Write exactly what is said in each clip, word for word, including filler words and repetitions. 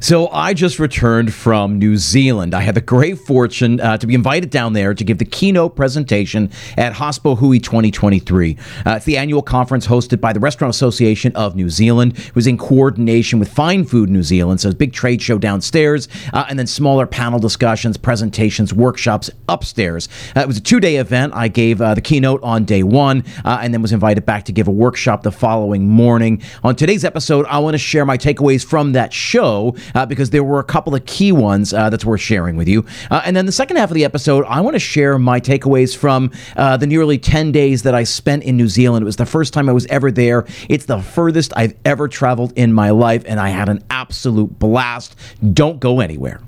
So I just returned from New Zealand. I had the great fortune uh, to be invited down there to give the keynote presentation at Hospo Hui twenty twenty-three. Uh, it's the annual conference hosted by the Restaurant Association of New Zealand. It was in coordination with Fine Food New Zealand, so it's a big trade show downstairs, uh, and then smaller panel discussions, presentations, workshops upstairs. Uh, it was a two-day event. I gave uh, the keynote on day one uh, and then was invited back to give a workshop the following morning. On today's episode, I want to share my takeaways from that show, Uh, because there were a couple of key ones uh, that's worth sharing with you. Uh, and then the second half of the episode, I want to share my takeaways from uh, the nearly ten days that I spent in New Zealand. It was the first time I was ever there. It's the furthest I've ever traveled in my life, and I had an absolute blast. Don't go anywhere.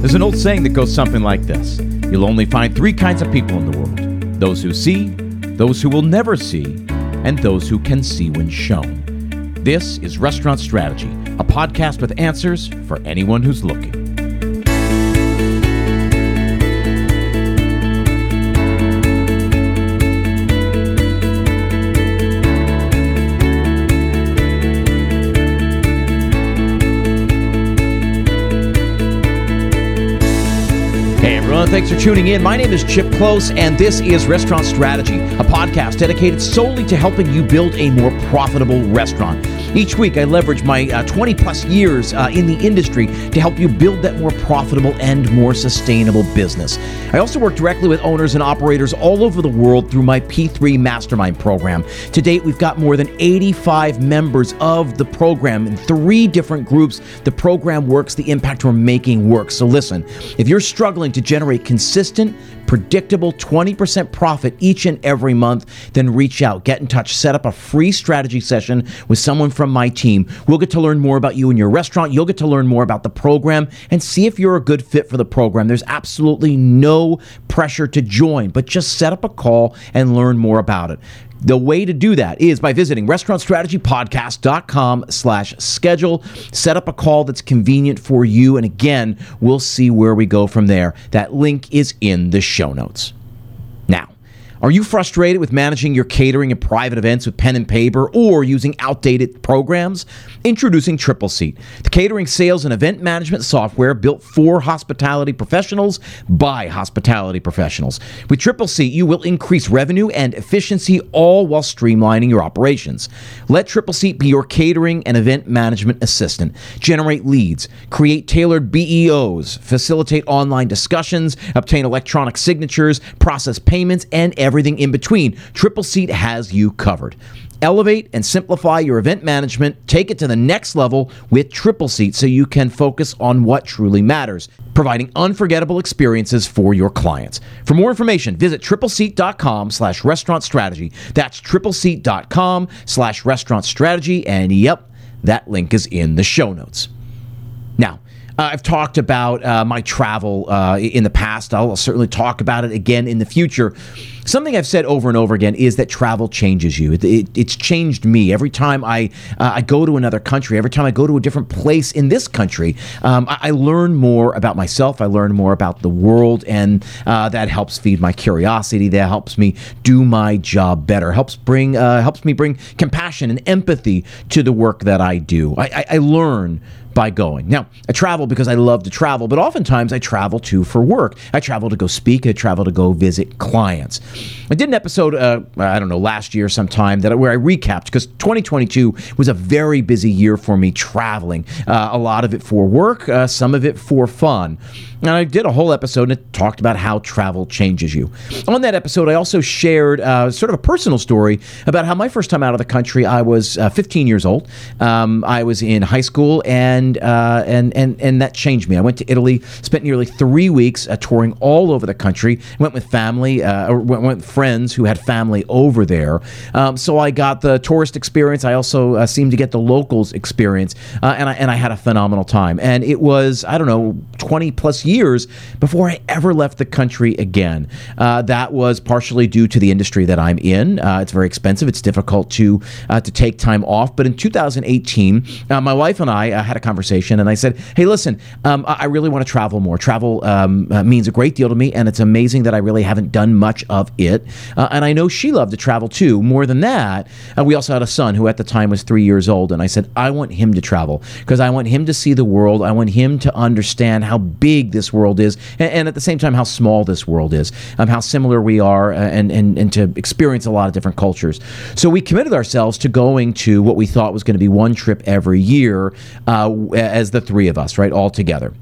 There's an old saying that goes something like this. You'll only find three kinds of people in the world. Those who see, those who will never see, and those who can see when shown. This is Restaurant Strategy, a podcast with answers for anyone who's looking. Hey everyone, thanks for tuning in. My name is Chip Close, and this is Restaurant Strategy, a podcast dedicated solely to helping you build a more profitable restaurant. Each week, I leverage my uh, twenty plus years uh, in the industry to help you build that more profitable and more sustainable business. I also work directly with owners and operators all over the world through my P three Mastermind program. To date, we've got more than eighty-five members of the program in three different groups. The program works, the impact we're making works. So listen, if you're struggling to generate consistent, predictable twenty percent profit each and every month, then reach out, get in touch, set up a free strategy session with someone from my team. We'll get to learn more about you and your restaurant. You'll get to learn more about the program and see if you're a good fit for the program. There's absolutely no pressure to join, but just set up a call and learn more about it. The way to do that is by visiting restaurant strategy podcast dot com slash schedule. Set up a call that's convenient for you. And again, we'll see where we go from there. That link is in the show notes. Now, are you frustrated with managing your catering and private events with pen and paper or using outdated programs? Introducing Triple Seat, the catering sales and event management software built for hospitality professionals by hospitality professionals. With Triple Seat, you will increase revenue and efficiency all while streamlining your operations. Let Triple Seat be your catering and event management assistant. Generate leads, create tailored B E Os, facilitate online discussions, obtain electronic signatures, process payments, and everything in between. Triple Seat has you covered. Elevate and simplify your event management. Take it to the next level with Triple Seat so you can focus on what truly matters, providing unforgettable experiences for your clients. For more information, visit triple seat dot com slash restaurant strategy. That's triple seat dot com slash restaurant strategy. And yep, that link is in the show notes. Now, Uh, I've talked about uh, my travel uh, in the past. I'll certainly talk about it again in the future. Something I've said over and over again is that travel changes you. It, it, it's changed me. Every time I uh, I go to another country, every time I go to a different place in this country, um, I, I learn more about myself. I learn more about the world, and uh, that helps feed my curiosity. That helps me do my job better. Helps bring uh, helps me bring compassion and empathy to the work that I do. I, I, I learn by going. Now, I travel because I love to travel, but oftentimes I travel too for work. I travel to go speak. I travel to go visit clients. I did an episode, uh, I don't know, last year sometime, that where I recapped, because twenty twenty-two was a very busy year for me traveling. Uh, a lot of it for work, uh, some of it for fun. And I did a whole episode and it talked about how travel changes you. On that episode, I also shared uh, sort of a personal story about how my first time out of the country, I was uh, fifteen years old. Um, I was in high school, and And, uh, and and and that changed me. I went to Italy, spent nearly three weeks uh, touring all over the country. Went with family, uh, or went, went with friends who had family over there. Um, so I got the tourist experience. I also uh, seemed to get the locals experience, uh, and I and I had a phenomenal time. And it was, I don't know, twenty plus years before I ever left the country again. Uh, that was partially due to the industry that I'm in. Uh, it's very expensive. It's difficult to uh, to take time off. But in two thousand eighteen, uh, my wife and I uh, had a conversation conversation, and I said, hey, listen, um, I really want to travel more. Travel um, uh, means a great deal to me, and it's amazing that I really haven't done much of it. Uh, and I know she loved to travel, too. More than that, uh, we also had a son who at the time was three years old, and I said, I want him to travel because I want him to see the world. I want him to understand how big this world is, and, and at the same time, how small this world is, um, how similar we are, uh, and, and, and to experience a lot of different cultures. So we committed ourselves to going to what we thought was going to be one trip every year uh, as the three of us, right, all together.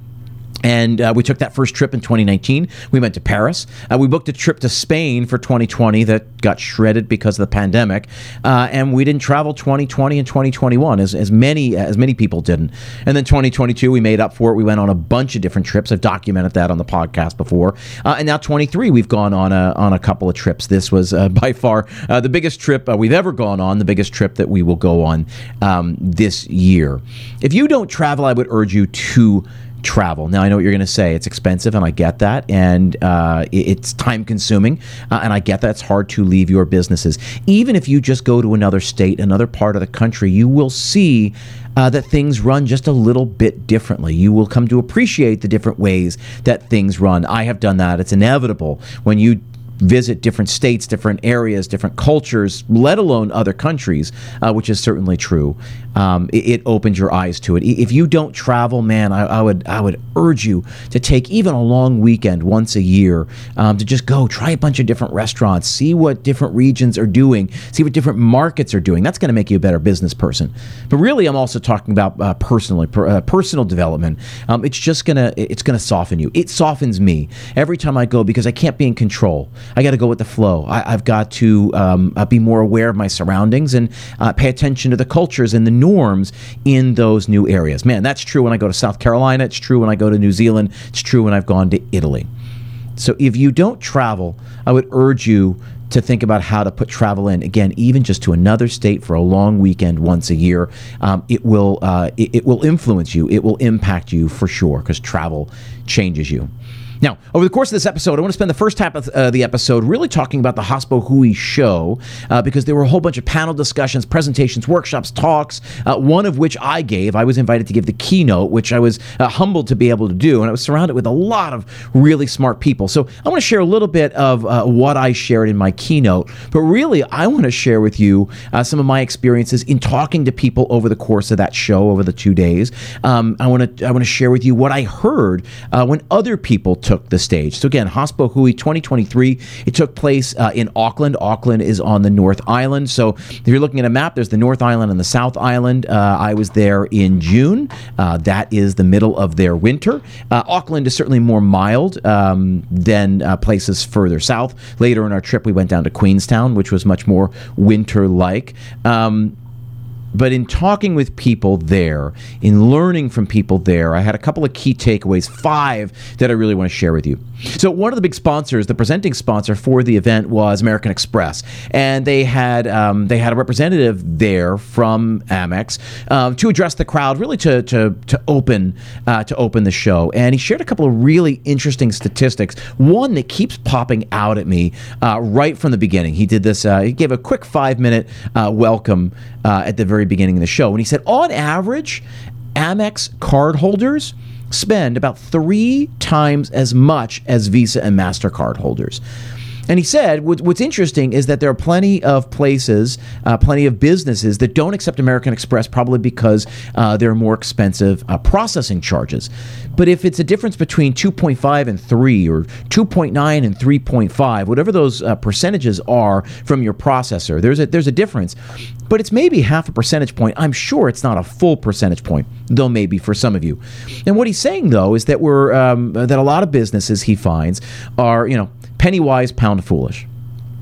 And uh, we took that first trip in twenty nineteen. We went to Paris. Uh, we booked a trip to Spain for twenty twenty that got shredded because of the pandemic. Uh, and we didn't travel twenty twenty and twenty twenty-one as, as many as many people didn't. And then twenty twenty-two, we made up for it. We went on a bunch of different trips. I've documented that on the podcast before. Uh, and now twenty-three, we've gone on a, on a couple of trips. This was uh, by far uh, the biggest trip uh, we've ever gone on, the biggest trip that we will go on um, this year. If you don't travel, I would urge you to travel. Now, I know what you're going to say. It's expensive, and I get that, and uh, it's time-consuming, uh, and I get that. It's hard to leave your businesses. Even if you just go to another state, another part of the country, you will see uh, that things run just a little bit differently. You will come to appreciate the different ways that things run. I have done that. It's inevitable when you visit different states, different areas, different cultures, let alone other countries, uh, which is certainly true. Um, it, it opens your eyes to it. If you don't travel, man, I, I would I would urge you to take even a long weekend once a year um, to just go try a bunch of different restaurants, see what different regions are doing, see what different markets are doing. That's going to make you a better business person. But really, I'm also talking about uh, personally, per, uh, personal development. Um, it's just gonna it's gonna soften you. It softens me every time I go because I can't be in control. I got to go with the flow. I, I've got to um, uh, be more aware of my surroundings and uh, pay attention to the cultures and the norms in those new areas. Man, that's true when I go to South Carolina. It's true when I go to New Zealand. It's true when I've gone to Italy. So if you don't travel, I would urge you to think about how to put travel in. Again, even just to another state for a long weekend once a year, um, it will uh, it, it will influence you. It will impact you for sure because travel changes you. Now, over the course of this episode, I want to spend the first half of uh, the episode really talking about the Hospo Hui show uh, because there were a whole bunch of panel discussions, presentations, workshops, talks, uh, one of which I gave. I was invited to give the keynote, which I was uh, humbled to be able to do, and I was surrounded with a lot of really smart people. So I want to share a little bit of uh, what I shared in my keynote, but really I want to share with you uh, some of my experiences in talking to people over the course of that show over the two days. Um, I want to I want to share with you what I heard uh, when other people took the stage. So again, Hospo Hui twenty twenty-three, it took place uh, in Auckland. Auckland is on the North Island. So if you're looking at a map, there's the North Island and the South Island. Uh, I was there in June. Uh, that is the middle of their winter. Uh, Auckland is certainly more mild um, than uh, places further south. Later in our trip, we went down to Queenstown, which was much more winter-like. Um, But in talking with people there, in learning from people there, I had a couple of key takeaways, five that I really want to share with you. So one of the big sponsors, the presenting sponsor for the event was American Express. And they had um, they had a representative there from Amex um, to address the crowd, really to to to open uh, to open the show. And he shared a couple of really interesting statistics, one that keeps popping out at me uh, right from the beginning. He did this, uh, he gave a quick five-minute uh, welcome uh, at the very beginning of the show, and he said, on average, Amex cardholders spend about three times as much as Visa and MasterCard holders. And he said, what's interesting is that there are plenty of places, uh, plenty of businesses that don't accept American Express, probably because uh, there are more expensive uh, processing charges. But if it's a difference between two point five and three, or two point nine and three point five, whatever those uh, percentages are from your processor, there's a, there's a difference. But it's maybe half a percentage point. I'm sure it's not a full percentage point, though maybe for some of you. And what he's saying, though, is that we're um, that a lot of businesses, he finds, are, you know, penny-wise, pound-foolish,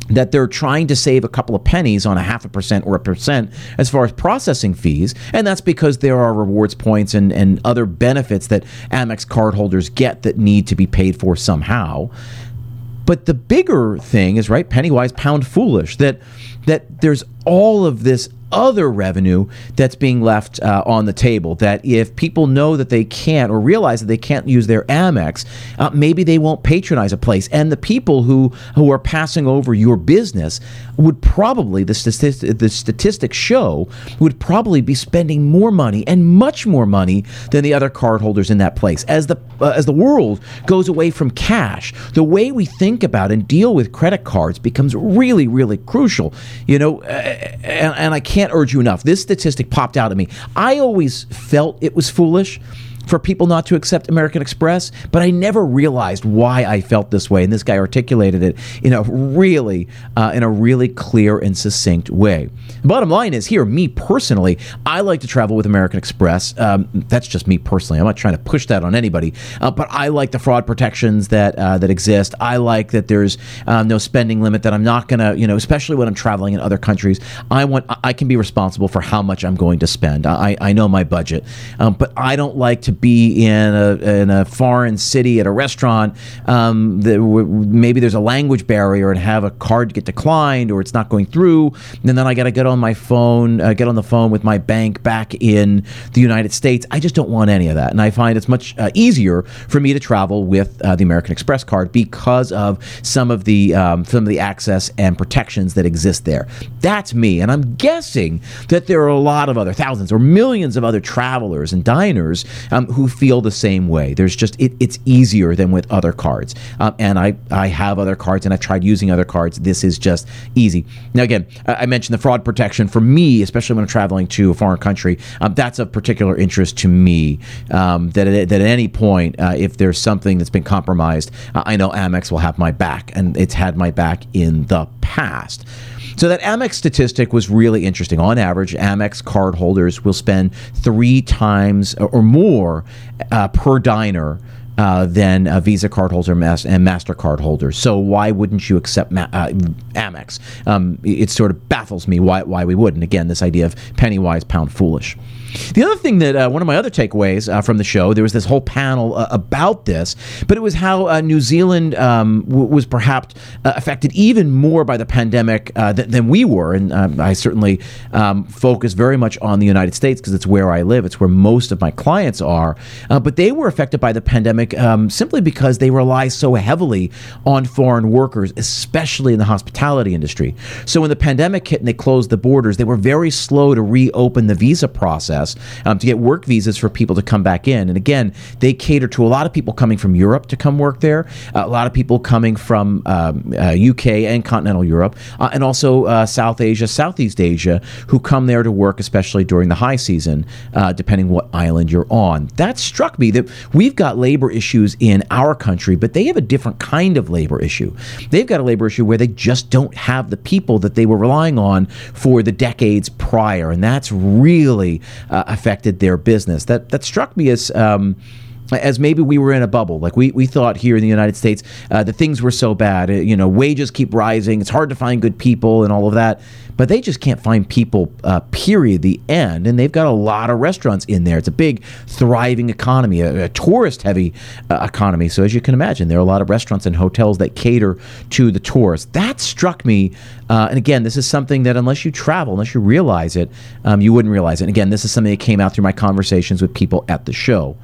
that they're trying to save a couple of pennies on a half a percent or a percent as far as processing fees, and that's because there are rewards points and, and other benefits that Amex cardholders get that need to be paid for somehow. But the bigger thing is, right, penny-wise, pound-foolish, that that there's all of this other revenue that's being left uh, on the table, that if people know that they can't or realize that they can't use their Amex, uh, maybe they won't patronize a place. And the people who, who are passing over your business would probably, the, statist- the statistics show, would probably be spending more money and much more money than the other cardholders in that place. As the, uh, as the world goes away from cash, the way we think about and deal with credit cards becomes really, really crucial. You know, uh, and, and I can't urge you enough. This statistic popped out at me. I always felt it was foolish for people not to accept American Express, but I never realized why I felt this way. And this guy articulated it in a really, uh, in a really clear and succinct way. Bottom line is here, me personally, I like to travel with American Express. Um, that's just me personally. I'm not trying to push that on anybody, uh, but I like the fraud protections that uh, that exist. I like that there's um, no spending limit, that I'm not gonna, you know, especially when I'm traveling in other countries. I want, I can be responsible for how much I'm going to spend. I, I know my budget, um, but I don't like to be in a in a foreign city at a restaurant um, that w- maybe there's a language barrier and have a card get declined or it's not going through, and then I got to get on my phone, uh, get on the phone with my bank back in the United States. I just don't want any of that, and I find it's much uh, easier for me to travel with uh, the American Express card because of some of the um, some of the access and protections that exist there. That's me, and I'm guessing that there are a lot of other thousands or millions of other travelers and diners Um, who feel the same way. There's just it, it's easier than with other cards, um, and I, I have other cards and I've tried using other cards. This is just easy. Now again, I mentioned the fraud protection for me, especially when I'm traveling to a foreign country. Um, that's of particular interest to me. Um, that at, that at any point, uh, if there's something that's been compromised, uh, I know Amex will have my back, and it's had my back in the past. So that Amex statistic was really interesting. On average, Amex cardholders will spend three times or more uh, per diner uh, than uh, Visa cardholders mas- and MasterCard holders. So why wouldn't you accept ma- uh, Amex? Um, it, it sort of baffles me why why we wouldn't. Again, this idea of penny wise, pound foolish. The other thing that uh, one of my other takeaways uh, from the show, there was this whole panel uh, about this, but it was how uh, New Zealand um, w- was perhaps uh, affected even more by the pandemic uh, th- than we were. And um, I certainly um, focus very much on the United States because it's where I live. It's where most of my clients are. Uh, but they were affected by the pandemic um, simply because they rely so heavily on foreign workers, especially in the hospitality industry. So when the pandemic hit and they closed the borders, they were very slow to reopen the visa process. Um, to get work visas for people to come back in. And again, they cater to a lot of people coming from Europe to come work there, uh, a lot of people coming from um, uh, U K and continental Europe, uh, and also uh, South Asia, Southeast Asia, who come there to work, especially during the high season, uh, depending what island you're on. That struck me that we've got labor issues in our country, but they have a different kind of labor issue. They've got a labor issue where they just don't have the people that they were relying on for the decades prior, and that's really Uh, affected their business. That that struck me as um, as maybe we were in a bubble. Like we, we thought here in the United States uh, that things were so bad. Uh, you know, wages keep rising. It's hard to find good people and all of that. But they just can't find people, uh, period, the end. And they've got a lot of restaurants in there. It's a big, thriving economy, a, a tourist-heavy uh, economy. So as you can imagine, there are a lot of restaurants and hotels that cater to the tourists. That struck me. Uh, and again, this is something that unless you travel, unless you realize it, um, you wouldn't realize it. And again, this is something that came out through my conversations with people at the show.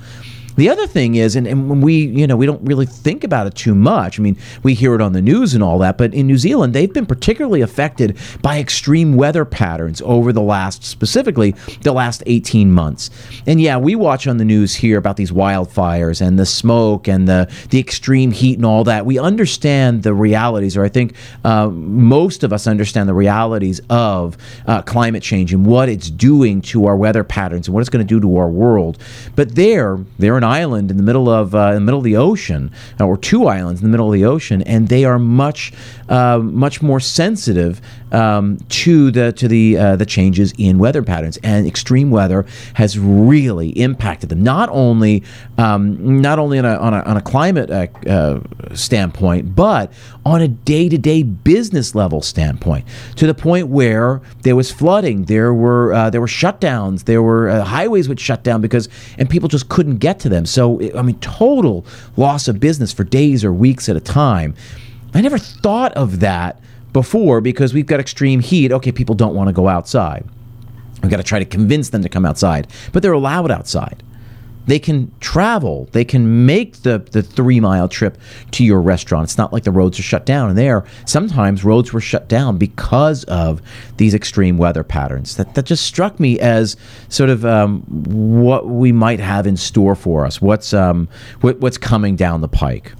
The other thing is, and, and we, you know, we don't really think about it too much. I mean, we hear it on the news and all that, but in New Zealand, they've been particularly affected by extreme weather patterns over the last, specifically, the last eighteen months. And yeah, we watch on the news here about these wildfires and the smoke and the, the extreme heat and all that. We understand the realities, or I think uh, most of us understand the realities of uh, climate change and what it's doing to our weather patterns and what it's going to do to our world. But there, there are not island in the middle of uh, in the middle of the ocean, or two islands in the middle of the ocean, and they are much uh, much more sensitive um, to the to the uh, the changes in weather patterns. And extreme weather has really impacted them, not only um, not only on a on a, on a climate uh, uh, standpoint, but on a day-to-day business level standpoint. To the point where there was flooding, there were uh, there were shutdowns, there were uh, highways would shut down because and people just couldn't get to them. So, I mean, total loss of business for days or weeks at a time. I never thought of that before because we've got extreme heat. Okay, people don't want to go outside. We've got to try to convince them to come outside. But they're allowed outside. They can travel. They can make the, the three-mile trip to your restaurant. It's not like the roads are shut down. And there, sometimes roads were shut down because of these extreme weather patterns. That that just struck me as sort of um, what we might have in store for us, what's um, what, what's coming down the pike.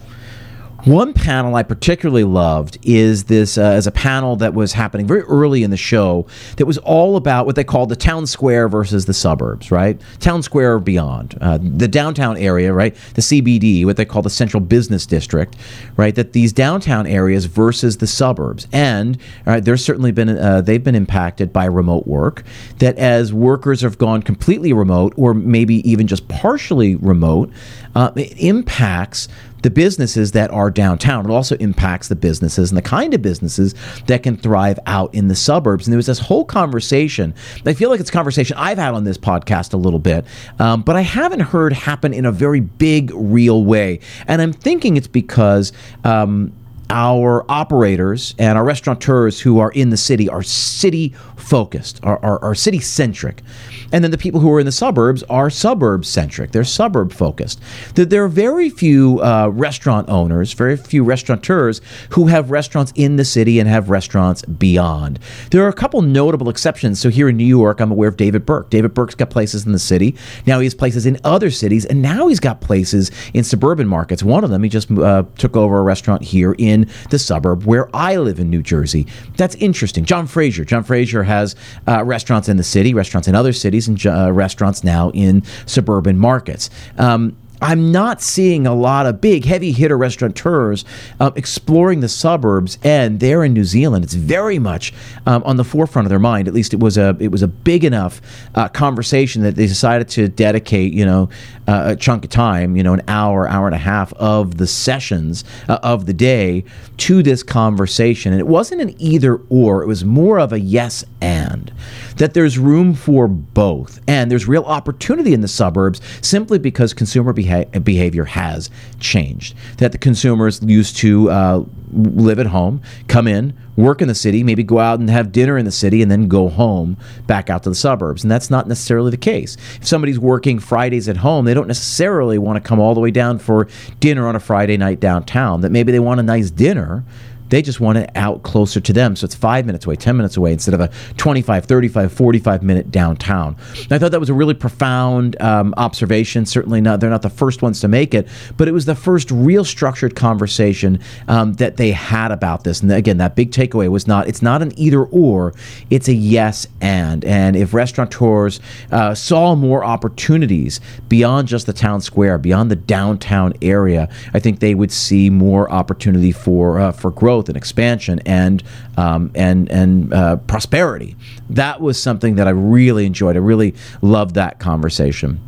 One panel I particularly loved is this uh, as a panel that was happening very early in the show that was all about what they called the town square versus the suburbs, right? Town square or beyond. Uh, the downtown area, right? The C B D, what they call the central business district, right? That these downtown areas versus the suburbs. And uh, there's certainly been, uh, they've been impacted by remote work, that as workers have gone completely remote or maybe even just partially remote, uh, it impacts the businesses that are downtown. It also impacts the businesses and the kind of businesses that can thrive out in the suburbs. And there was this whole conversation. I feel like it's a conversation I've had on this podcast a little bit, um, but I haven't heard happen in a very big, real way. And I'm thinking it's because um, our operators and our restaurateurs who are in the city are city-focused, are, are, are city-centric. And then the people who are in the suburbs are suburb-centric. They're suburb-focused. There are very few uh, restaurant owners, very few restaurateurs who have restaurants in the city and have restaurants beyond. There are a couple notable exceptions. So here in New York, I'm aware of David Burke. David Burke's got places in the city. Now he has places in other cities, and now he's got places in suburban markets. One of them, he just uh, took over a restaurant here in the suburb where I live in New Jersey. That's interesting. John Frazier. John Frazier has uh, restaurants in the city, restaurants in other cities, and uh, restaurants now in suburban markets. Um, I'm not seeing a lot of big heavy hitter restaurateurs uh, exploring the suburbs, and there in New Zealand, it's very much um, on the forefront of their mind. At least it was a it was a big enough uh, conversation that they decided to dedicate, you know, uh, a chunk of time, you know, an hour, hour and a half of the sessions uh, of the day to this conversation. And it wasn't an either or; it was more of a yes and. That there's room for both, and there's real opportunity in the suburbs simply because consumer beha- behavior has changed. That the consumers used to uh, live at home, come in, work in the city, maybe go out and have dinner in the city, and then go home back out to the suburbs. And that's not necessarily the case. If somebody's working Fridays at home, they don't necessarily want to come all the way down for dinner on a Friday night downtown. That maybe they want a nice dinner. They just want it out closer to them. So it's five minutes away, ten minutes away, instead of a twenty-five, thirty-five, forty-five minute downtown. And I thought that was a really profound um, observation. Certainly not, they're not the first ones to make it, but it was the first real structured conversation um, that they had about this. And again, that big takeaway was not, it's not an either or, it's a yes and. And if restaurateurs uh, saw more opportunities beyond just the town square, beyond the downtown area, I think they would see more opportunity for uh, for growth and expansion and um, and and uh, prosperity. That was something that I really enjoyed. I really loved that conversation.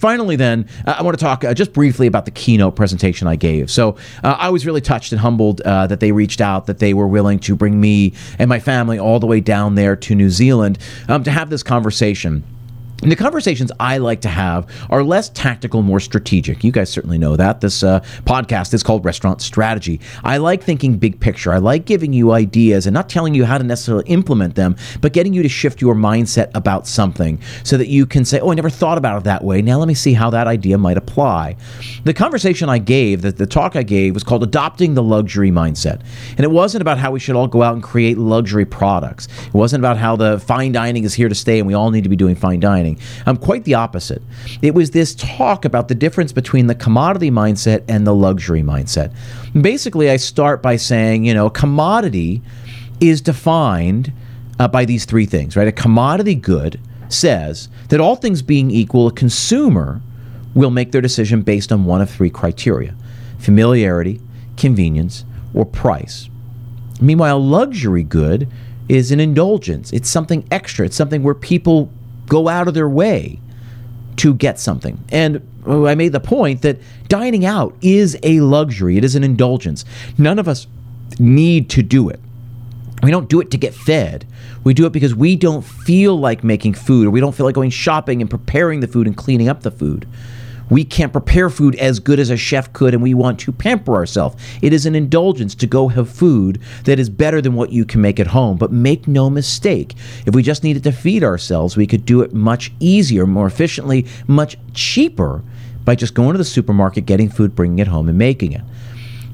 Finally, then, uh, I want to talk uh, just briefly about the keynote presentation I gave. So uh, I was really touched and humbled uh, that they reached out, that they were willing to bring me and my family all the way down there to New Zealand um, to have this conversation. And the conversations I like to have are less tactical, more strategic. You guys certainly know that. This uh, podcast is called Restaurant Strategy. I like thinking big picture. I like giving you ideas and not telling you how to necessarily implement them, but getting you to shift your mindset about something so that you can say, oh, I never thought about it that way. Now let me see how that idea might apply. The conversation I gave, the, the talk I gave, was called Adopting the Luxury Mindset. And it wasn't about how we should all go out and create luxury products. It wasn't about how the fine dining is here to stay and we all need to be doing fine dining. Um, quite the opposite. It was this talk about the difference between the commodity mindset and the luxury mindset. Basically, I start by saying, you know, commodity is defined uh, by these three things, right? A commodity good says that all things being equal, a consumer will make their decision based on one of three criteria: familiarity, convenience, or price. Meanwhile, luxury good is an indulgence. It's something extra. It's something where people go out of their way to get something. And I made the point that dining out is a luxury. It is an indulgence. None of us need to do it. We don't do it to get fed. We do it because we don't feel like making food, or we don't feel like going shopping and preparing the food and cleaning up the food. We can't prepare food as good as a chef could, and we want to pamper ourselves. It is an indulgence to go have food that is better than what you can make at home. But make no mistake, if we just needed to feed ourselves, we could do it much easier, more efficiently, much cheaper by just going to the supermarket, getting food, bringing it home, and making it.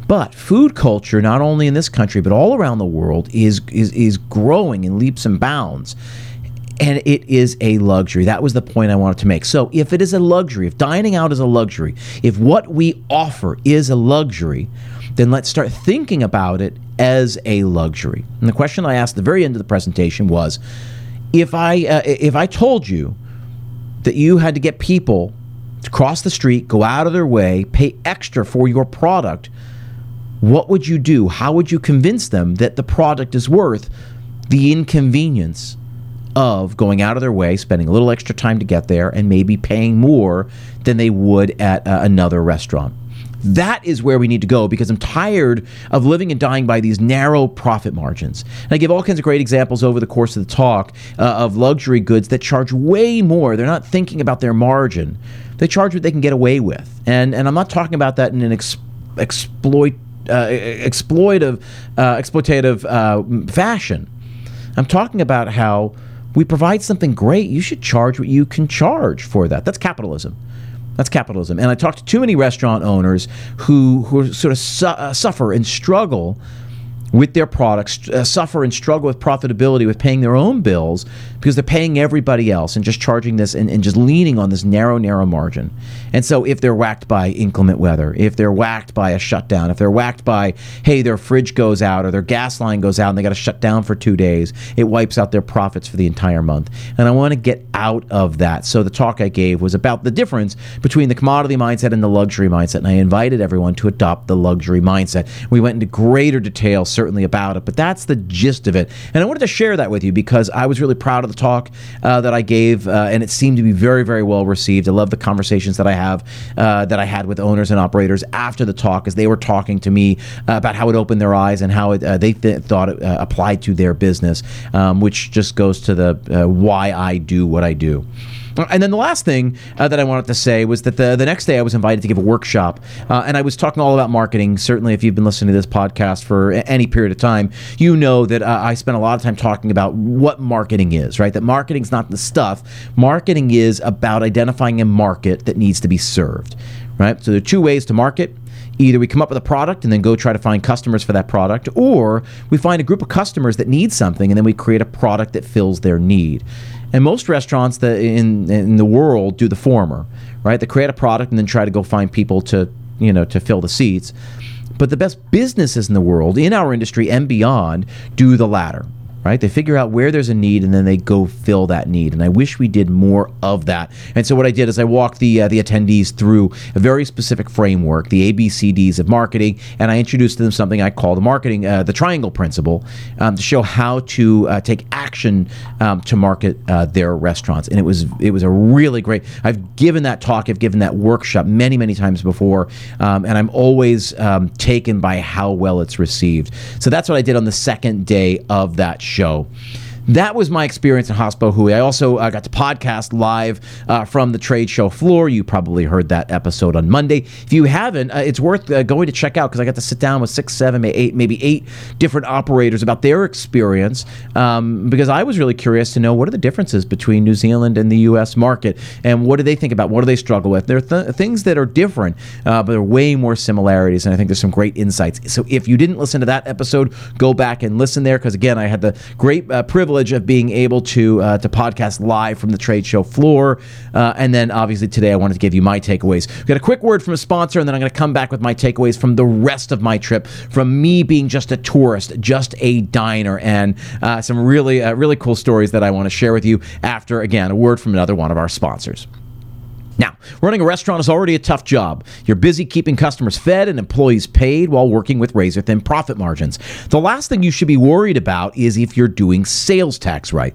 But food culture, not only in this country, but all around the world, is is, is growing in leaps and bounds. And it is a luxury. That was the point I wanted to make. So if it is a luxury, if dining out is a luxury, if what we offer is a luxury, then let's start thinking about it as a luxury. And the question I asked at the very end of the presentation was, if I uh, if I told you that you had to get people to cross the street, go out of their way, pay extra for your product, what would you do? How would you convince them that the product is worth the inconvenience of going out of their way, spending a little extra time to get there, and maybe paying more than they would at uh, another restaurant? That is where we need to go, because I'm tired of living and dying by these narrow profit margins. And I give all kinds of great examples over the course of the talk uh, of luxury goods that charge way more. They're not thinking about their margin. They charge what they can get away with. And and I'm not talking about that in an ex- exploit uh, exploitive uh, exploitative uh, fashion. I'm talking about how we provide something great. You should charge what you can charge for that. That's capitalism. That's capitalism. And I talk to too many restaurant owners who, who sort of su- uh, suffer and struggle with their products, uh, suffer and struggle with profitability, with paying their own bills, because they're paying everybody else and just charging this and, and just leaning on this narrow, narrow margin. And so if they're whacked by inclement weather, if they're whacked by a shutdown, if they're whacked by, hey, their fridge goes out or their gas line goes out and they got to shut down for two days, it wipes out their profits for the entire month. And I want to get out of that. So the talk I gave was about the difference between the commodity mindset and the luxury mindset. And I invited everyone to adopt the luxury mindset. We went into greater detail, certainly. Certainly about it, but that's the gist of it. And I wanted to share that with you because I was really proud of the talk uh, that I gave, uh, and it seemed to be very, very well received. I love the conversations that I have, uh, that I had with owners and operators after the talk, as they were talking to me uh, about how it opened their eyes and how it, uh, they th- thought it uh, applied to their business, um, which just goes to the uh, why I do what I do. And then the last thing uh, that I wanted to say was that the, the next day I was invited to give a workshop, uh, and I was talking all about marketing. Certainly, if you've been listening to this podcast for a- any period of time, you know that uh, I spent a lot of time talking about what marketing is, right? That marketing's not the stuff. Marketing is about identifying a market that needs to be served, right? So there are two ways to market. Either we come up with a product and then go try to find customers for that product, or we find a group of customers that need something and then we create a product that fills their need. And most restaurants that in in the world do the former, right? They create a product and then try to go find people to, you know, to fill the seats. But the best businesses in the world, in our industry and beyond, do the latter, right? They figure out where there's a need and then they go fill that need. And I wish we did more of that. And so what I did is I walked the uh, the attendees through a very specific framework, the A B C Ds of marketing, and I introduced to them something I call the marketing, uh, the triangle principle, um, to show how to uh, take action um, to market uh, their restaurants. And it was it was a really great, I've given that talk, I've given that workshop many, many times before, um, and I'm always um, taken by how well it's received. So that's what I did on the second day of that show. show. That was my experience at Hospo Hui. I also uh, got to podcast live uh, from the trade show floor. You probably heard that episode on Monday. If you haven't, uh, it's worth uh, going to check out, because I got to sit down with six, seven, eight, maybe eight different operators about their experience, um, because I was really curious to know what are the differences between New Zealand and the U S market, and what do they think about, what do they struggle with. There are th- things that are different, uh, but there are way more similarities, and I think there's some great insights. So if you didn't listen to that episode, go back and listen there, because again, I had the great uh, privilege of being able to uh, to podcast live from the trade show floor. Uh, and then obviously today I wanted to give you my takeaways. We've got a quick word from a sponsor, and then I'm going to come back with my takeaways from the rest of my trip, from me being just a tourist, just a diner, and uh, some really, uh, really cool stories that I want to share with you after, again, a word from another one of our sponsors. Now, running a restaurant is already a tough job. You're busy keeping customers fed and employees paid while working with razor-thin profit margins. The last thing you should be worried about is if you're doing sales tax right.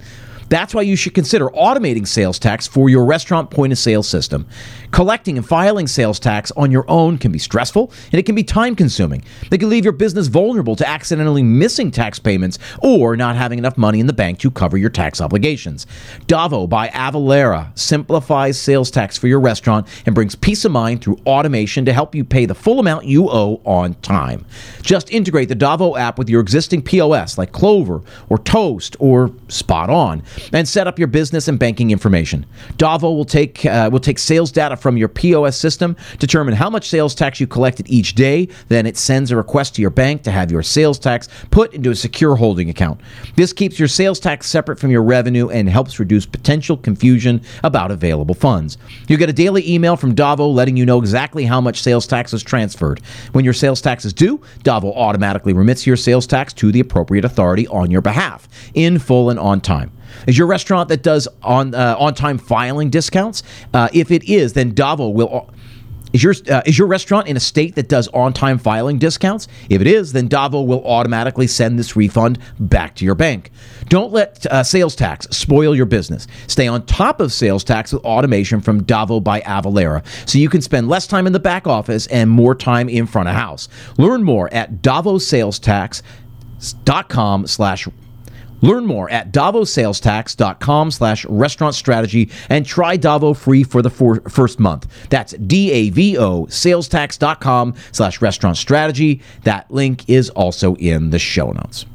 That's why you should consider automating sales tax for your restaurant point-of-sale system. Collecting and filing sales tax on your own can be stressful, and it can be time-consuming. It can leave your business vulnerable to accidentally missing tax payments or not having enough money in the bank to cover your tax obligations. Davo by Avalara simplifies sales tax for your restaurant and brings peace of mind through automation to help you pay the full amount you owe on time. Just integrate the Davo app with your existing P O S like Clover or Toast or SpotOn and set up your business and banking information. Davo will take uh, will take sales data from your P O S system, determine how much sales tax you collected each day, then it sends a request to your bank to have your sales tax put into a secure holding account. This keeps your sales tax separate from your revenue and helps reduce potential confusion about available funds. You get a daily email from Davo letting you know exactly how much sales tax was transferred. When your sales tax is due, Davo automatically remits your sales tax to the appropriate authority on your behalf, in full and on time. Is your restaurant that does on uh, on-time filing discounts? Uh, if it is, then Davo will... Au- Is your uh, is your restaurant in a state that does on-time filing discounts? If it is, then Davo will automatically send this refund back to your bank. Don't let uh, sales tax spoil your business. Stay on top of sales tax with automation from Davo by Avalara, so you can spend less time in the back office and more time in front of house. Learn more at davosalestax.com slash Learn more at davosalestax.com slash restaurant strategy and try Davo free for the for- first month. That's D A V O salestax.com slash restaurant strategy. That link is also in the show notes.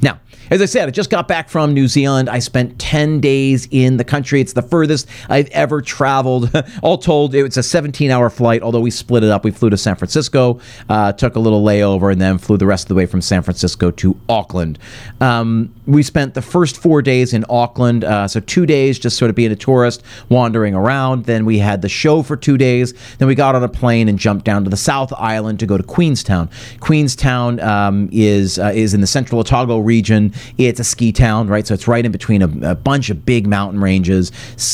Now, as I said, I just got back from New Zealand. I spent ten days in the country. It's the furthest I've ever traveled. All told, it was a seventeen-hour flight, although we split it up. We flew to San Francisco, uh, took a little layover, and then flew the rest of the way from San Francisco to Auckland. Um, we spent the first four days in Auckland, uh, so two days just sort of being a tourist, wandering around. Then we had the show for two days. Then we got on a plane and jumped down to the South Island to go to Queenstown. Queenstown um, is, uh, is in the Central Otago region. It's a ski town, right? So it's right in between a, a bunch of big mountain ranges,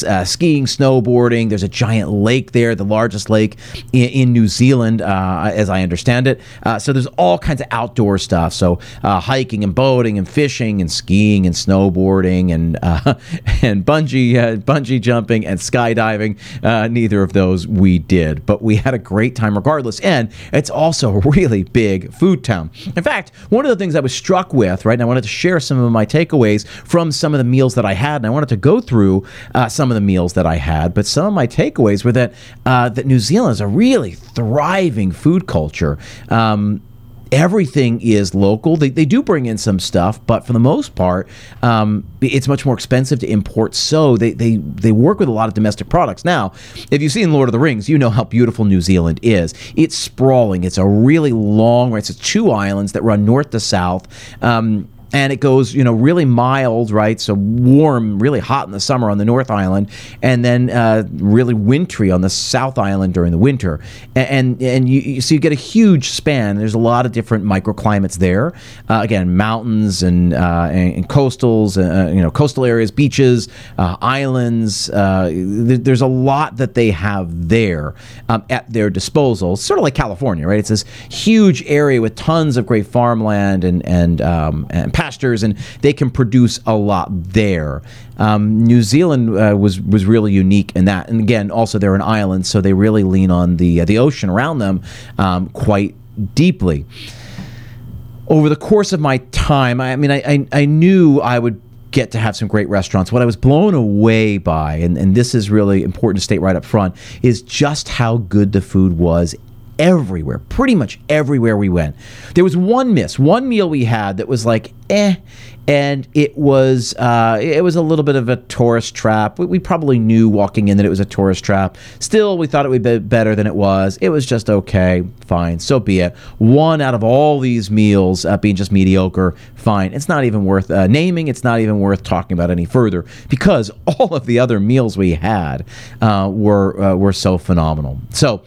uh, skiing, snowboarding. There's a giant lake there, the largest lake in, in New Zealand, uh, as I understand it. Uh, so there's all kinds of outdoor stuff. So uh, hiking and boating and fishing and skiing and snowboarding and uh, and bungee uh, bungee jumping and skydiving. Uh, neither of those we did, but we had a great time regardless. And it's also a really big food town. In fact, one of the things I was struck with, right, and I wanted to share some of my takeaways from some of the meals that I had, and I wanted to go through uh, some of the meals that I had, but some of my takeaways were that uh, that New Zealand is a really thriving food culture. Um, everything is local. They, they do bring in some stuff, but for the most part, um, it's much more expensive to import, so they, they, they work with a lot of domestic products. Now, if you've seen Lord of the Rings, you know how beautiful New Zealand is. It's sprawling. It's a really long, right? It's two islands that run north to south. Um, And it goes, you know, really mild, right? So warm, really hot in the summer on the North Island, and then uh, really wintry on the South Island during the winter. And and, and you, so you get a huge span. There's a lot of different microclimates there. Uh, again, mountains and uh, and, and coastals, uh, you know, coastal areas, beaches, uh, islands. Uh, th- there's a lot that they have there um, at their disposal. It's sort of like California, right? It's this huge area with tons of great farmland and and um, and pastures, and they can produce a lot there. Um, New Zealand uh, was was really unique in that, and again, also they're an island, so they really lean on the uh, the ocean around them um, quite deeply. Over the course of my time, I, I mean, I, I I knew I would get to have some great restaurants. What I was blown away by, and, and this is really important to state right up front, is just how good the food was. Everywhere, pretty much everywhere we went. There was one miss, one meal we had that was like, eh, and it was uh, it was a little bit of a tourist trap. We, we probably knew walking in that it was a tourist trap. Still, we thought it would be better than it was. It was just okay, fine, so be it. One out of all these meals uh, being just mediocre, fine. It's not even worth uh, naming. It's not even worth talking about any further because all of the other meals we had uh, were uh, were so phenomenal. So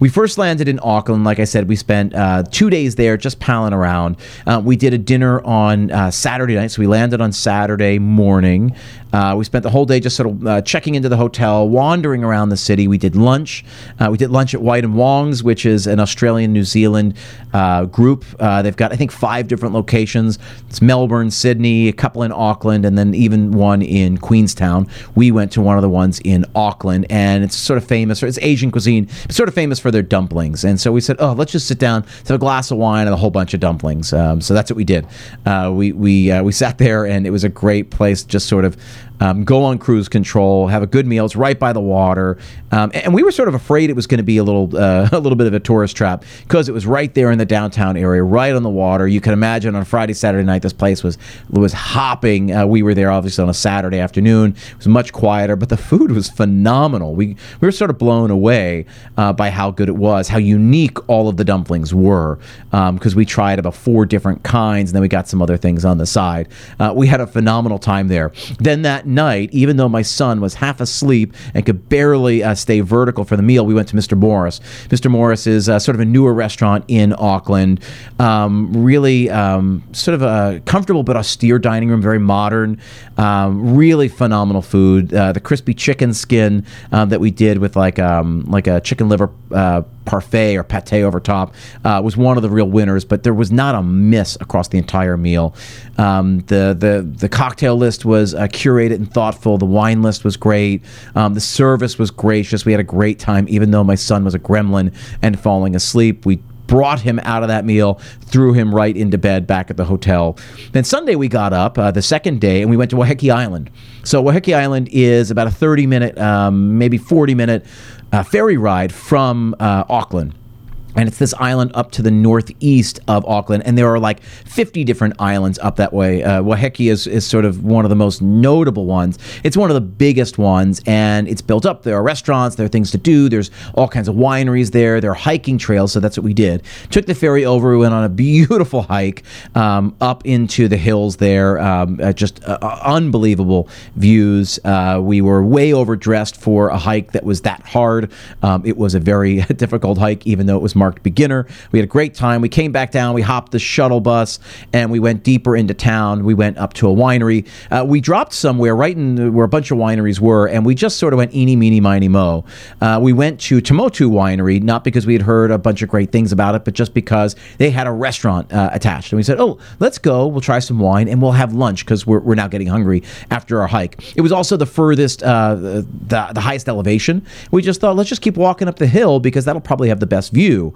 we first landed in Auckland. Like I said, we spent uh, two days there just palling around. Uh, we did a dinner on uh, Saturday night, so we landed on Saturday morning. Uh, we spent the whole day just sort of uh, checking into the hotel, wandering around the city. We did lunch. Uh, we did lunch at White and Wong's, which is an Australian New Zealand uh, group. Uh, they've got, I think, five different locations. It's Melbourne, Sydney, a couple in Auckland, and then even one in Queenstown. We went to one of the ones in Auckland, and it's sort of famous. It's Asian cuisine, but sort of famous for their dumplings. And so we said, oh, let's just sit down, let's have a glass of wine and a whole bunch of dumplings. Um, so that's what we did. Uh, we we uh, we sat there, and it was a great place, just sort of Um, go on cruise control, have a good meal. It's right by the water, um, and, and we were sort of afraid it was going to be a little, uh, a little bit of a tourist trap because it was right there in the downtown area, right on the water. You can imagine on Friday, Saturday night, this place was was hopping. Uh, we were there obviously on a Saturday afternoon. It was much quieter, but the food was phenomenal. We we were sort of blown away uh, by how good it was, how unique all of the dumplings were, because um, we tried about four different kinds, and then we got some other things on the side. Uh, we had a phenomenal time there. Then that night, even though my son was half asleep and could barely uh, stay vertical for the meal, we went to Mister Morris. Mister Morris is uh, sort of a newer restaurant in Auckland, um, really um, sort of a comfortable but austere dining room, very modern, um, really phenomenal food. Uh, the crispy chicken skin um, that we did with like um, like a chicken liver uh, parfait or pate over top uh, was one of the real winners, but there was not a miss across the entire meal. Um, the, the, the cocktail list was uh, curated and thoughtful. The wine list was great. Um, the service was gracious. We had a great time, even though my son was a gremlin and falling asleep. We brought him out of that meal, threw him right into bed back at the hotel. Then Sunday we got up, uh, the second day, and we went to Waiheke Island. So Waiheke Island is about a thirty-minute, um, maybe forty-minute uh, ferry ride from uh, Auckland. And it's this island up to the northeast of Auckland, and there are like fifty different islands up that way. Uh, Waiheke is, is sort of one of the most notable ones. It's one of the biggest ones, and it's built up. There are restaurants, there are things to do, there's all kinds of wineries there, there are hiking trails, so that's what we did. Took the ferry over, we went on a beautiful hike um, up into the hills there, um, uh, just uh, unbelievable views. Uh, we were way overdressed for a hike that was that hard. Um, it was a very difficult hike, even though it was marked beginner. We had a great time. We came back down, we hopped the shuttle bus, and we went deeper into town. We went up to a winery. Uh, we dropped somewhere right in where a bunch of wineries were, and we just sort of went eeny, meeny, miny, mo. Uh, we went to Tomotu Winery, not because we had heard a bunch of great things about it, but just because they had a restaurant uh, attached. And we said, oh, let's go. We'll try some wine, and we'll have lunch, because we're, we're now getting hungry after our hike. It was also the furthest, uh, the, the highest elevation. We just thought, let's just keep walking up the hill, because that'll probably have the best view.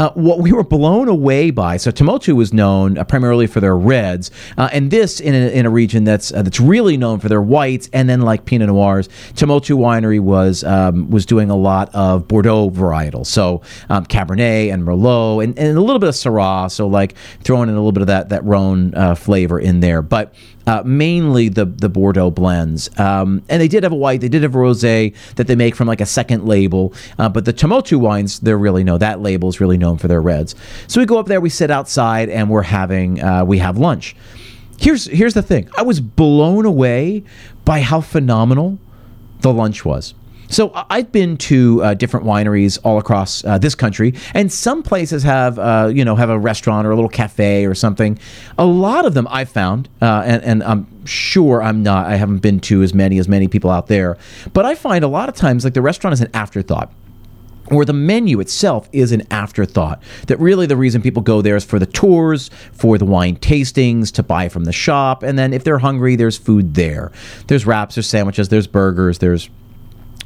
Uh, what we were blown away by, so Tomotu was known uh, primarily for their reds, uh, and this in a, in a region that's uh, that's really known for their whites, and then like Pinot Noirs. Tomotu Winery was um, was doing a lot of Bordeaux varietals, so um, Cabernet and Merlot, and, and a little bit of Syrah, so like throwing in a little bit of that, that Rhone uh, flavor in there, but Uh, mainly the the Bordeaux blends. Um, and they did have a white, they did have a rosé that they make from like a second label. Uh, but the Tomotu wines, they're really known. That label is really known for their reds. So we go up there, we sit outside, and we're having, uh, we have lunch. Here's here's the thing. I was blown away by how phenomenal the lunch was. So I've been to uh, different wineries all across uh, this country, and some places have, uh, you know, have a restaurant or a little cafe or something. A lot of them I've found, uh, and, and I'm sure I'm not, I haven't been to as many as many people out there, but I find a lot of times like the restaurant is an afterthought, or the menu itself is an afterthought. That really the reason people go there is for the tours, for the wine tastings, to buy from the shop, and then if they're hungry, there's food there. There's wraps, there's sandwiches, there's burgers, there's...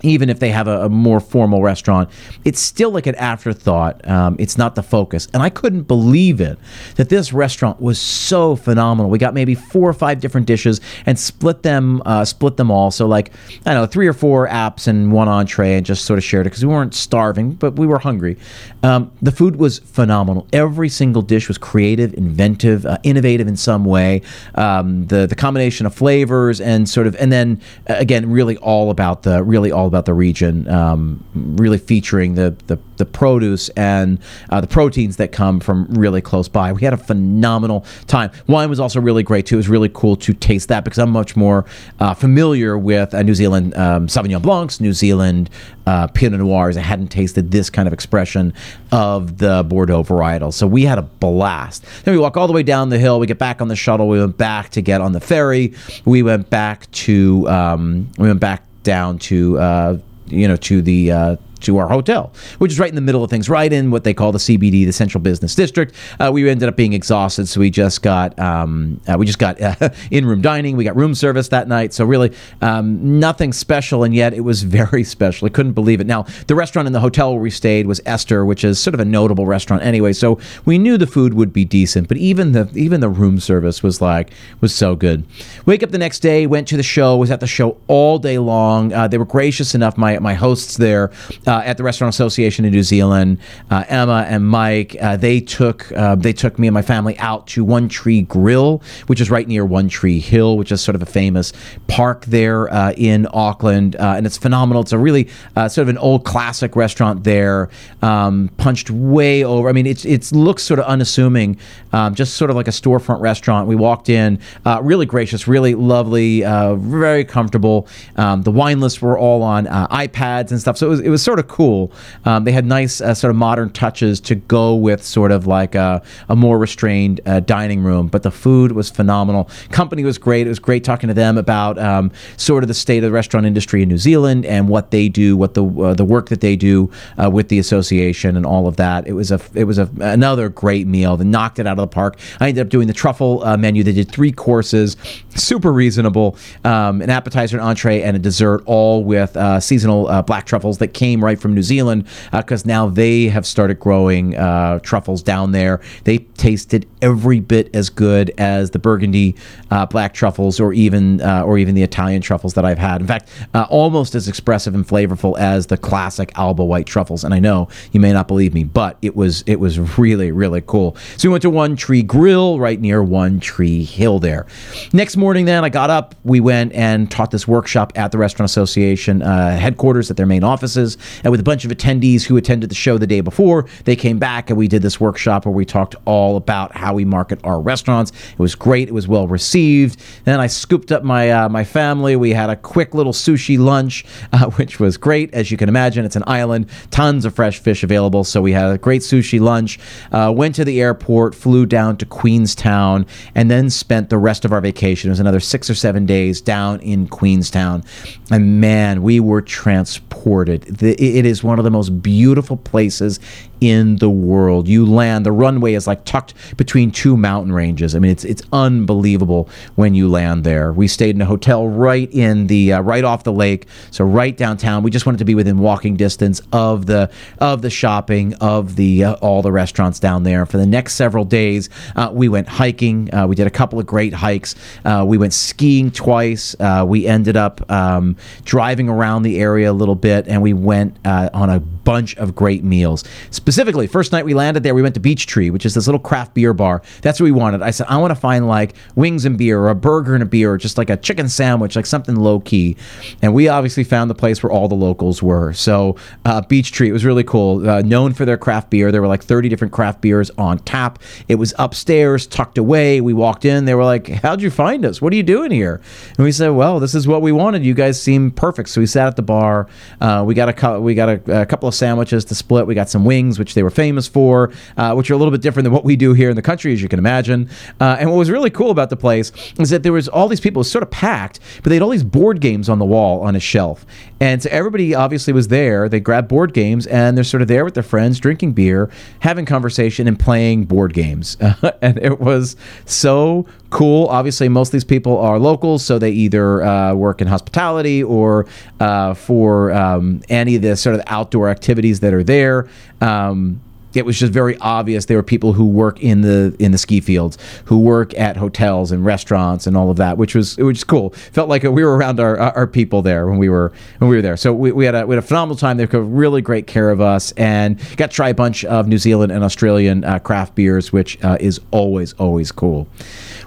Even if they have a, a more formal restaurant, it's still like an afterthought. Um, it's not the focus. And I couldn't believe it, that this restaurant was so phenomenal. We got maybe four or five different dishes and split them uh, split them all. So like, I don't know, three or four apps and one entree, and just sort of shared it because we weren't starving, but we were hungry. Um, the food was phenomenal. Every single dish was creative, inventive, uh, innovative in some way. Um, the, the combination of flavors and sort of, and then again, really all about the, really all about the region, um, really featuring the, the, the produce and uh, the proteins that come from really close by. We had a phenomenal time. Wine was also really great, too. It was really cool to taste that because I'm much more uh, familiar with uh, New Zealand um, Sauvignon Blancs, New Zealand uh, Pinot Noirs. I hadn't tasted this kind of expression of the Bordeaux varietal. So we had a blast. Then we walk all the way down the hill. We get back on the shuttle. We went back to get on the ferry. We went back to um, we went back down to uh, you know to the uh, to our hotel, which is right in the middle of things, right in what they call the C B D, the Central Business District. Uh, we ended up being exhausted, so we just got um, uh, we just got uh, in-room dining. We got room service that night, so really um, nothing special, and yet it was very special. I couldn't believe it. Now, the restaurant in the hotel where we stayed was Esther, which is sort of a notable restaurant anyway, so we knew the food would be decent, but even the even the room service was like was so good. Wake up the next day, went to the show, was at the show all day long. Uh, they were gracious enough, my my hosts there, Uh, at the Restaurant Association of New Zealand, uh, Emma and Mike, uh, they took uh, they took me and my family out to One Tree Grill, which is right near One Tree Hill, which is sort of a famous park there uh, in Auckland, uh, and it's phenomenal. It's a really uh, sort of an old classic restaurant there, um, punched way over. I mean, it's it looks sort of unassuming, um, just sort of like a storefront restaurant. We walked in, uh, really gracious, really lovely, uh, very comfortable. Um, the wine lists were all on uh, iPads and stuff, so it was it was sort of cool. Um, they had nice uh, sort of modern touches to go with sort of like a, a more restrained uh, dining room, but the food was phenomenal. Company was great. It was great talking to them about um, sort of the state of the restaurant industry in New Zealand and what they do, what the uh, the work that they do uh, with the association and all of that. It was a it was a, another great meal. They knocked it out of the park. I ended up doing the truffle uh, menu. They did three courses, super reasonable, um, an appetizer, an entree, and a dessert, all with uh, seasonal uh, black truffles that came right from New Zealand, because uh, now they have started growing uh, truffles down there. They tasted every bit as good as the Burgundy uh, black truffles, or even uh, or even the Italian truffles that I've had. In fact, uh, almost as expressive and flavorful as the classic Alba white truffles. And I know you may not believe me, but it was it was really really cool. So we went to One Tree Grill right near One Tree Hill there. Next morning, then I got up. We went and taught this workshop at the Restaurant Association uh, headquarters at their main offices. And with a bunch of attendees who attended the show the day before, they came back and we did this workshop where we talked all about how we market our restaurants. It was great. It was well received. Then I scooped up my uh, my family. We had a quick little sushi lunch, uh, which was great. As you can imagine, it's an island. Tons of fresh fish available. So we had a great sushi lunch. Uh, went to the airport, flew down to Queenstown, and then spent the rest of our vacation. It was another six or seven days down in Queenstown. And man, we were transported. The, It is one of the most beautiful places in the world. You land, the runway is like tucked between two mountain ranges. I mean, it's it's unbelievable when you land there. We stayed in a hotel right in the uh, right off the lake, so right downtown. We just wanted to be within walking distance of the of the shopping, of the uh, all the restaurants down there. For the next several days, uh, we went hiking. Uh, we did a couple of great hikes. Uh, we went skiing twice. Uh, we ended up um, driving around the area a little bit, and we went uh, on a bunch of great meals. Specifically, first night we landed there, we went to Beech Tree, which is this little craft beer bar. That's what we wanted. I said, I want to find like wings and beer, or a burger and a beer, or just like a chicken sandwich, like something low key. And we obviously found the place where all the locals were. So uh, Beech Tree, it was really cool. Uh, known for their craft beer. There were like thirty different craft beers on tap. It was upstairs, tucked away. We walked in. They were like, how'd you find us? What are you doing here? And we said, well, this is what we wanted. You guys seem perfect. So we sat at the bar. Uh, we got a co- we got a, a couple of sandwiches to split. We got some wings, which they were famous for, uh, which are a little bit different than what we do here in the country, as you can imagine. Uh, and what was really cool about the place is that there was all these people, it was sort of packed, but they had all these board games on the wall on a shelf. And so everybody obviously was there. They grabbed board games, and they're sort of there with their friends, drinking beer, having conversation, and playing board games. Uh, and it was so cool. Obviously, most of these people are locals, so they either uh, work in hospitality or uh, for um, any of the sort of outdoor activities that are there. Um, it was just very obvious there were people who work in the in the ski fields, who work at hotels and restaurants and all of that, which was which was cool. Felt like we were around our our people there when we were when we were there. So we, we had a we had a phenomenal time. They took really great care of us and got to try a bunch of New Zealand and Australian uh, craft beers, which uh, is always always cool.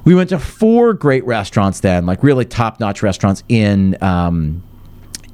We went to four great restaurants then, like really top notch restaurants in. Um,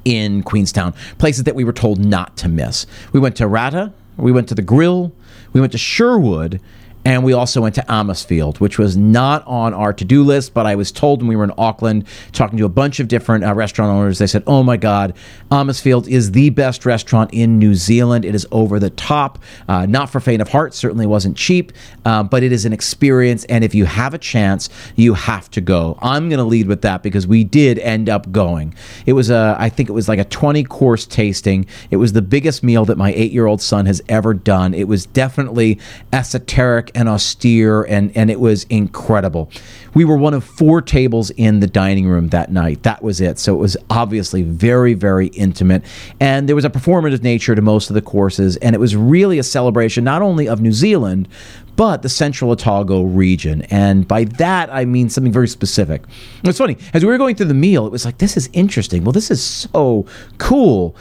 in Queenstown, places that we were told not to miss. We went to Rata, we went to the Grill, we went to Sherwood, and we also went to Amisfield, which was not on our to-do list, but I was told when we were in Auckland, talking to a bunch of different uh, restaurant owners, they said, oh my God, Amisfield is the best restaurant in New Zealand. It is over the top, uh, not for faint of heart, certainly wasn't cheap, uh, but it is an experience, and if you have a chance, you have to go. I'm going to lead with that because we did end up going. It was, a, I think it was like a twenty-course tasting. It was the biggest meal that my eight-year-old son has ever done. It was definitely esoteric and austere, and, and it was incredible. We were one of four tables in the dining room that night. That was it. So it was obviously very, very intimate. And there was a performative nature to most of the courses, and it was really a celebration not only of New Zealand, but the Central Otago region. And by that, I mean something very specific. It's funny, as we were going through the meal, it was like, this is interesting. Well, this is so cool.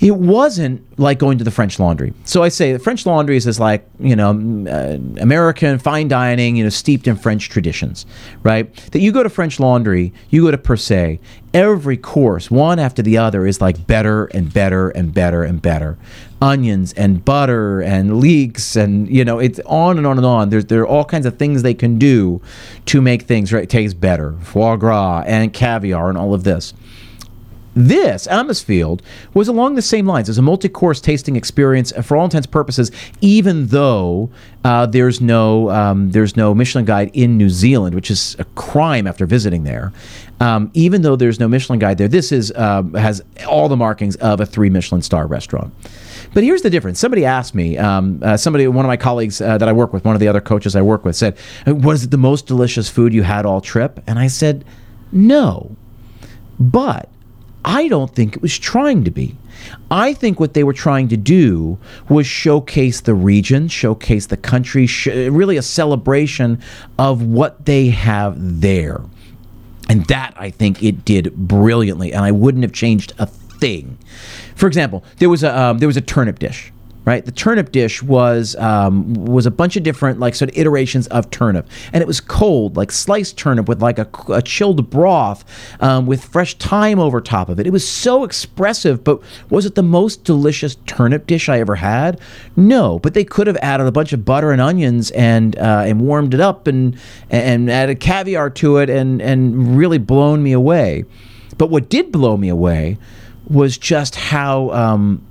It wasn't like going to the French Laundry. So I say the French Laundry is this like, you know, uh, American fine dining, you know, steeped in French traditions, right? That you go to French Laundry, you go to Per Se, every course, one after the other, is like better and better and better and better. Onions and butter and leeks and, you know, it's on and on and on. There's, there are all kinds of things they can do to make things, right, taste better. Foie gras and caviar and all of this. This, Amisfield, was along the same lines. It was a multi-course tasting experience for all intents and purposes, even though uh, there's no um, there's no Michelin Guide in New Zealand, which is a crime after visiting there. Um, even though there's no Michelin Guide there, this is uh, has all the markings of a three Michelin star restaurant. But here's the difference. Somebody asked me, um, uh, somebody, one of my colleagues uh, that I work with, one of the other coaches I work with, said, was it the most delicious food you had all trip? And I said, no, but I don't think it was trying to be. I think what they were trying to do was showcase the region, showcase the country, sh- really a celebration of what they have there. And that, I think, it did brilliantly, and I wouldn't have changed a thing. For example, there was a um, there was a turnip dish. Right, the turnip dish was um, was a bunch of different like sort of iterations of turnip, and it was cold, like sliced turnip with like a, a chilled broth um, with fresh thyme over top of it. It was so expressive, but was it the most delicious turnip dish I ever had? No, but they could have added a bunch of butter and onions and uh, and warmed it up and and added caviar to it and and really blown me away. But what did blow me away was just how. Um,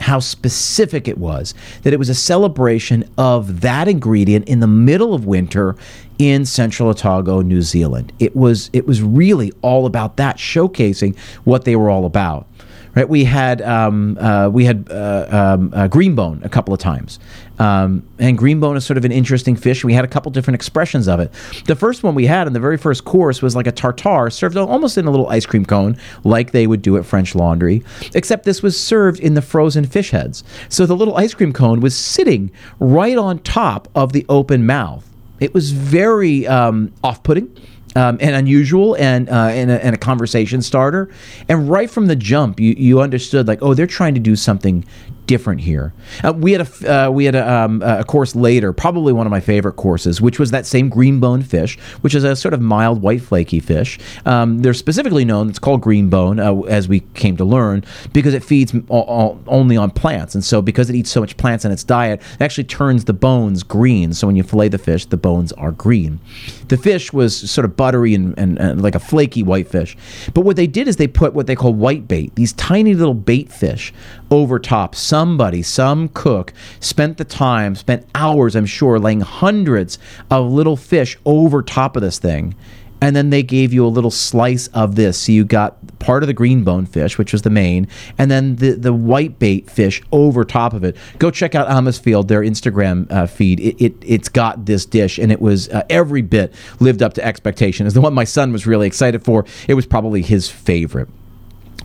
how specific it was, that it was a celebration of that ingredient in the middle of winter in Central Otago, New Zealand. It was it was really all about that, showcasing what they were all about. Right? We had um, uh, we had uh, um, uh, green bone a couple of times, um, and green bone is sort of an interesting fish. We had a couple different expressions of it. The first one we had in the very first course was like a tartare served almost in a little ice cream cone, like they would do at French Laundry, except this was served in the frozen fish heads. So the little ice cream cone was sitting right on top of the open mouth. It was very um, off-putting. Um, and unusual and, uh, and, a, and a conversation starter. And right from the jump, you, you understood like, oh, they're trying to do something different here. Uh, we had a uh, we had a, um, a course later, probably one of my favorite courses, which was that same green bone fish, which is a sort of mild white flaky fish. Um, they're specifically known, it's called green bone, uh, as we came to learn, because it feeds all, all, only on plants. And so because it eats so much plants in its diet, it actually turns the bones green. So when you fillet the fish, the bones are green. The fish was sort of buttery and, and, and like a flaky white fish. But what they did is they put what they call white bait, these tiny little bait fish over top. Somebody, some cook, spent the time, spent hours, I'm sure, laying hundreds of little fish over top of this thing. And then they gave you a little slice of this. So you got part of the green bone fish, which was the main, and then the, the white bait fish over top of it. Go check out Amisfield, their Instagram uh, feed. It, it, it's got this dish, and it was uh, every bit lived up to expectation. It's the one my son was really excited for. It was probably his favorite.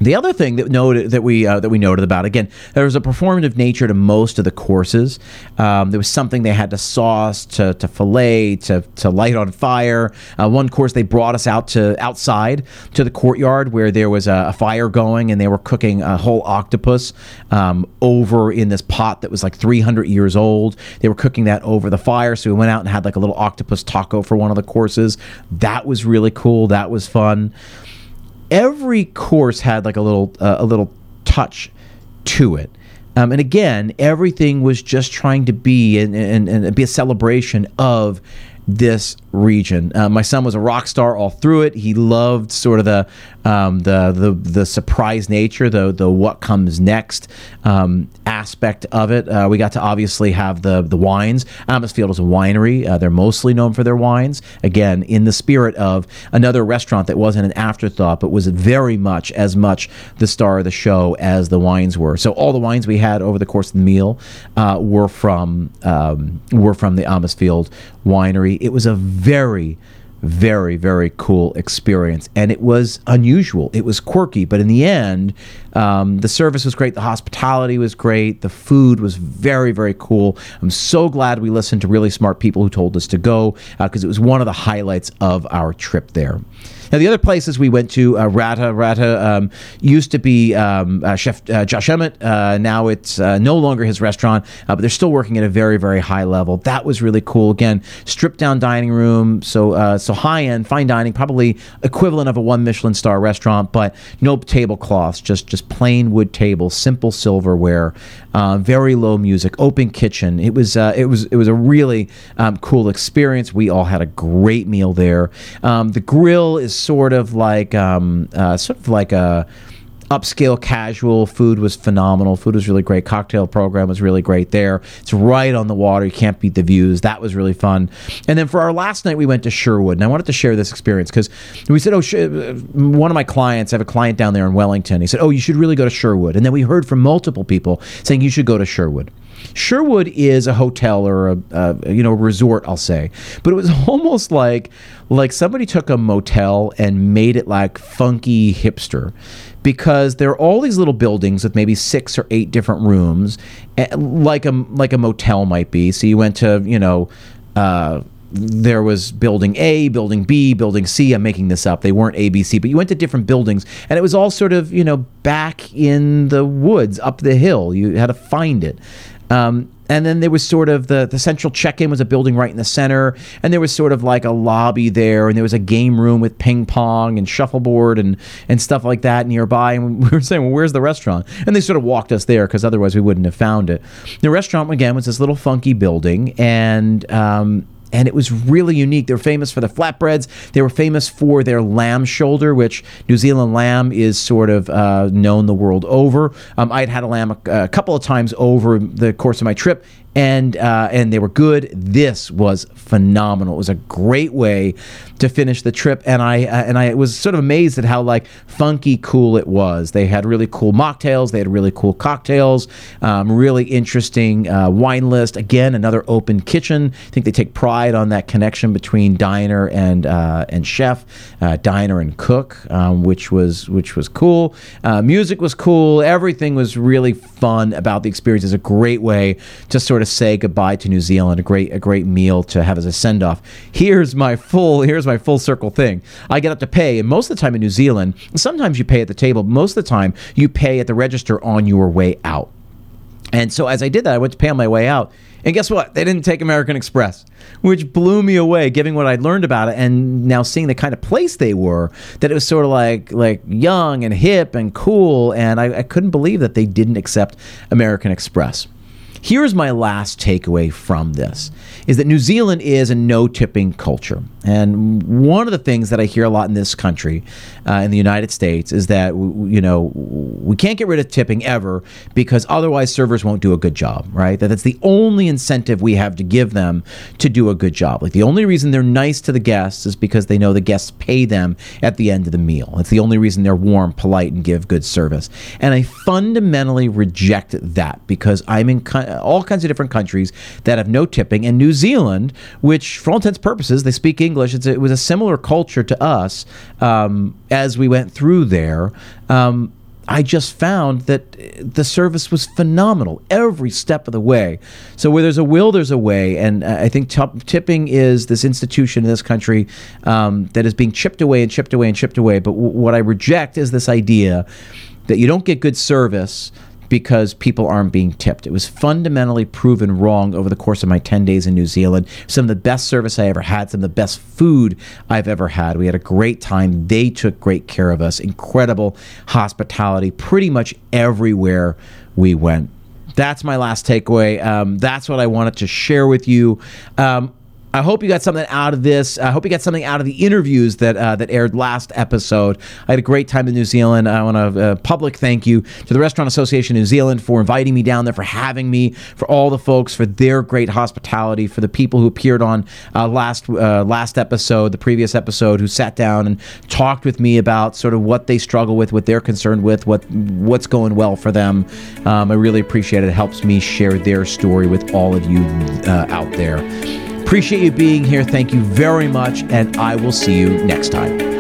The other thing that noted, that we uh, that we noted about, again, there was a performative nature to most of the courses. Um, there was something they had to sauce, to to fillet, to to light on fire. Uh, one course they brought us out to outside to the courtyard where there was a, a fire going, and they were cooking a whole octopus um, over in this pot that was like three hundred years old. They were cooking that over the fire, so we went out and had like a little octopus taco for one of the courses. That was really cool. That was fun. every course had like a little uh, a little touch to it. Um, and again, everything was just trying to be and and, and be a celebration of this region. Uh, my son was a rock star all through it. He loved sort of the um, the, the the surprise nature, the the what comes next um, aspect of it. Uh, we got to obviously have the the wines. Amisfield is a winery. Uh, they're mostly known for their wines. Again, in the spirit of another restaurant that wasn't an afterthought, but was very much as much the star of the show as the wines were. So all the wines we had over the course of the meal uh, were from um, were from the Amisfield winery. It was a very, very, very cool experience. And it was unusual. It was quirky. But in the end, um, the service was great. The hospitality was great. The food was very, very cool. I'm so glad we listened to really smart people who told us to go, because uh, it was one of the highlights of our trip there. Now, the other places we went to, uh, Rata, Rata um, used to be um, uh, Chef uh, Josh Emmett. Uh, now it's uh, no longer his restaurant, uh, but they're still working at a very, very high level. That was really cool. Again, stripped down dining room, so uh, so high end, fine dining, probably equivalent of a one Michelin star restaurant, but no tablecloths, just just plain wood tables, simple silverware, uh, very low music, open kitchen. It was uh, it was it was a really um, cool experience. We all had a great meal there. Um, the grill is sort of like um, uh, sort of like a upscale casual. Food was phenomenal. Food was really great. Cocktail program was really great there. It's right on the water. You can't beat the views. That was really fun. And then for our last night, we went to Sherwood. And I wanted to share this experience because we said, oh, sh- one of my clients, I have a client down there in Wellington. He said, oh, you should really go to Sherwood. And then we heard from multiple people saying you should go to Sherwood. Sherwood is a hotel or a, uh, you know, resort, I'll say. But it was almost like like somebody took a motel and made it like funky hipster, because there are all these little buildings with maybe six or eight different rooms, like a like a motel might be. So you went to, you know, uh, there was building A, building B, building C. I'm making this up. They weren't A, B, C, but you went to different buildings, and it was all sort of, you know, back in the woods, up the hill. You had to find it. Um, and then there was sort of the, the central check-in was a building right in the center, and there was sort of like a lobby there, and there was a game room with ping pong and shuffleboard and, and stuff like that nearby. And we were saying, well, where's the restaurant? And they sort of walked us there, because otherwise we wouldn't have found it. The restaurant, again, was this little funky building, and um, and it was really unique. They were famous for the flatbreads. They were famous for their lamb shoulder, which New Zealand lamb is sort of uh, known the world over. Um, I'd had a lamb a, a couple of times over the course of my trip, and uh, and they were good. This was phenomenal. It was a great way to finish the trip, and I uh, and I was sort of amazed at how like funky cool it was. They had really cool mocktails. They had really cool cocktails. Um, really interesting uh, wine list. Again, another open kitchen. I think they take pride on that connection between diner and uh, and chef, uh, diner and cook, um, which was which was cool. Uh, music was cool. Everything was really fun about the experience. It's a great way to sort of say goodbye to New Zealand. A great, a great meal to have as a send off. Here's my full, here's my full circle thing. I get up to pay, and most of the time in New Zealand, sometimes you pay at the table, but most of the time you pay at the register on your way out. And so as I did that, I went to pay on my way out. And guess what? They didn't take American Express, which blew me away, given what I'd learned about it, and now seeing the kind of place they were, that it was sort of like like young and hip and cool, and I, I couldn't believe that they didn't accept American Express. Here's my last takeaway from this, is that New Zealand is a no-tipping culture. And one of the things that I hear a lot in this country, uh, in the United States, is that, you know, we can't get rid of tipping ever, because otherwise servers won't do a good job, right? That that's the only incentive we have to give them to do a good job. Like, the only reason they're nice to the guests is because they know the guests pay them at the end of the meal. It's the only reason they're warm, polite, and give good service. And I fundamentally reject that, because I'm in con- all kinds of different countries that have no tipping, and New Zealand, which for all intents and purposes, they speak English. It's, it was a similar culture to us um, as we went through there. Um, I just found that the service was phenomenal every step of the way. So where there's a will, there's a way. And I think t- tipping is this institution in this country um, that is being chipped away and chipped away and chipped away. But w- what I reject is this idea that you don't get good service because people aren't being tipped. It was fundamentally proven wrong over the course of my ten days in New Zealand. Some of the best service I ever had, some of the best food I've ever had. We had a great time. They took great care of us. Incredible hospitality pretty much everywhere we went. That's my last takeaway. Um, that's what I wanted to share with you. Um, I hope you got something out of this. I hope you got something out of the interviews that uh, that aired last episode. I had a great time in New Zealand. I want to uh, public thank you to the Restaurant Association of New Zealand for inviting me down there, for having me, for all the folks, for their great hospitality, for the people who appeared on uh, last uh, last episode, the previous episode, who sat down and talked with me about sort of what they struggle with, what they're concerned with, what what's going well for them. Um, I really appreciate it. It helps me share their story with all of you uh, out there. Appreciate you being here. Thank you very much, and I will see you next time.